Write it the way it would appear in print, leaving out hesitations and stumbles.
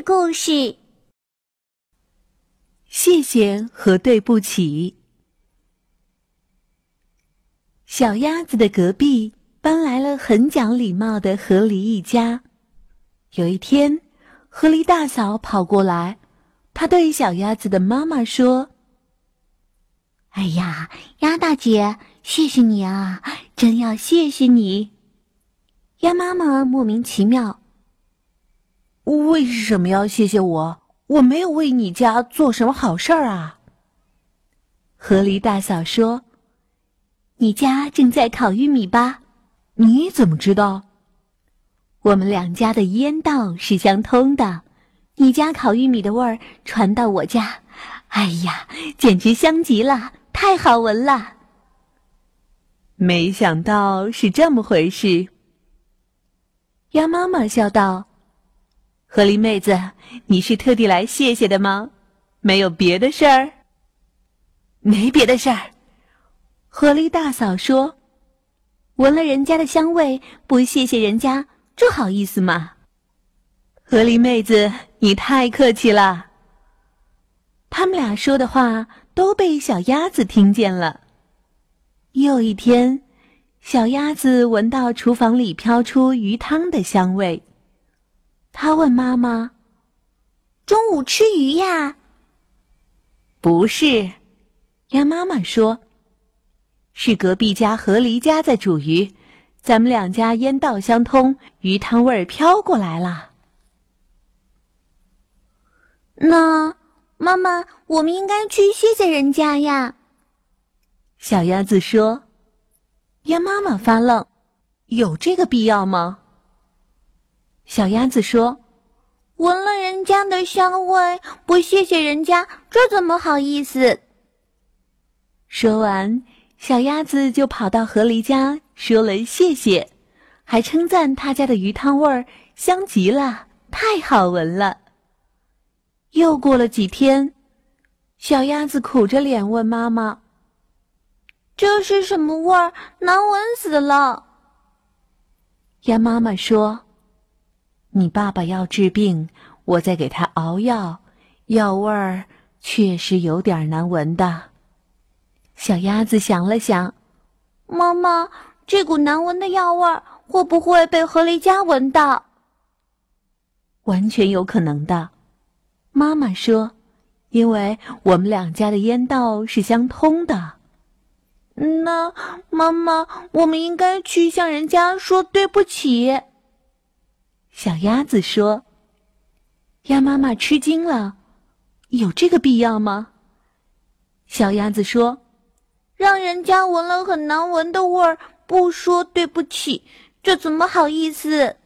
的故事。谢谢和对不起。小鸭子的隔壁搬来了很讲礼貌的河狸一家。有一天，河狸大嫂跑过来，她对小鸭子的妈妈说：哎呀，鸭大姐，谢谢你啊，真要谢谢你。鸭妈妈莫名其妙：为什么要谢谢我？我没有为你家做什么好事儿啊。河狸大嫂说：你家正在烤玉米吧？你怎么知道？我们两家的烟道是相通的，你家烤玉米的味儿传到我家，哎呀，简直香极了，太好闻了。没想到是这么回事。鸭妈妈笑道：河狸妹子，你是特地来谢谢的吗？没有别的事儿？没别的事儿。河狸大嫂说：闻了人家的香味，不谢谢人家，这好意思吗？河狸妹子，你太客气了。他们俩说的话都被小鸭子听见了。又一天，小鸭子闻到厨房里飘出鱼汤的香味。他问妈妈：中午吃鱼呀？不是，鸭妈妈说，是隔壁家河狸家在煮鱼，咱们两家烟道相通，鱼汤味儿飘过来了。那妈妈，我们应该去谢谢人家呀。小鸭子说。鸭妈妈发愣：有这个必要吗？小鸭子说：闻了人家的香味，不谢谢人家，这怎么好意思？说完，小鸭子就跑到河狸家说了谢谢，还称赞他家的鱼汤味儿香极了，太好闻了。又过了几天，小鸭子苦着脸问妈妈：这是什么味儿？难闻死了。鸭妈妈说：你爸爸要治病，我在给他熬药，药味儿确实有点难闻的。小鸭子想了想：妈妈，这股难闻的药味儿会不会被河狸家闻到？完全有可能的。妈妈说，因为我们两家的烟道是相通的。那妈妈，我们应该去向人家说对不起。小鸭子说。鸭妈妈吃惊了：有这个必要吗？小鸭子说：让人家闻了很难闻的味儿，不说对不起，这怎么好意思？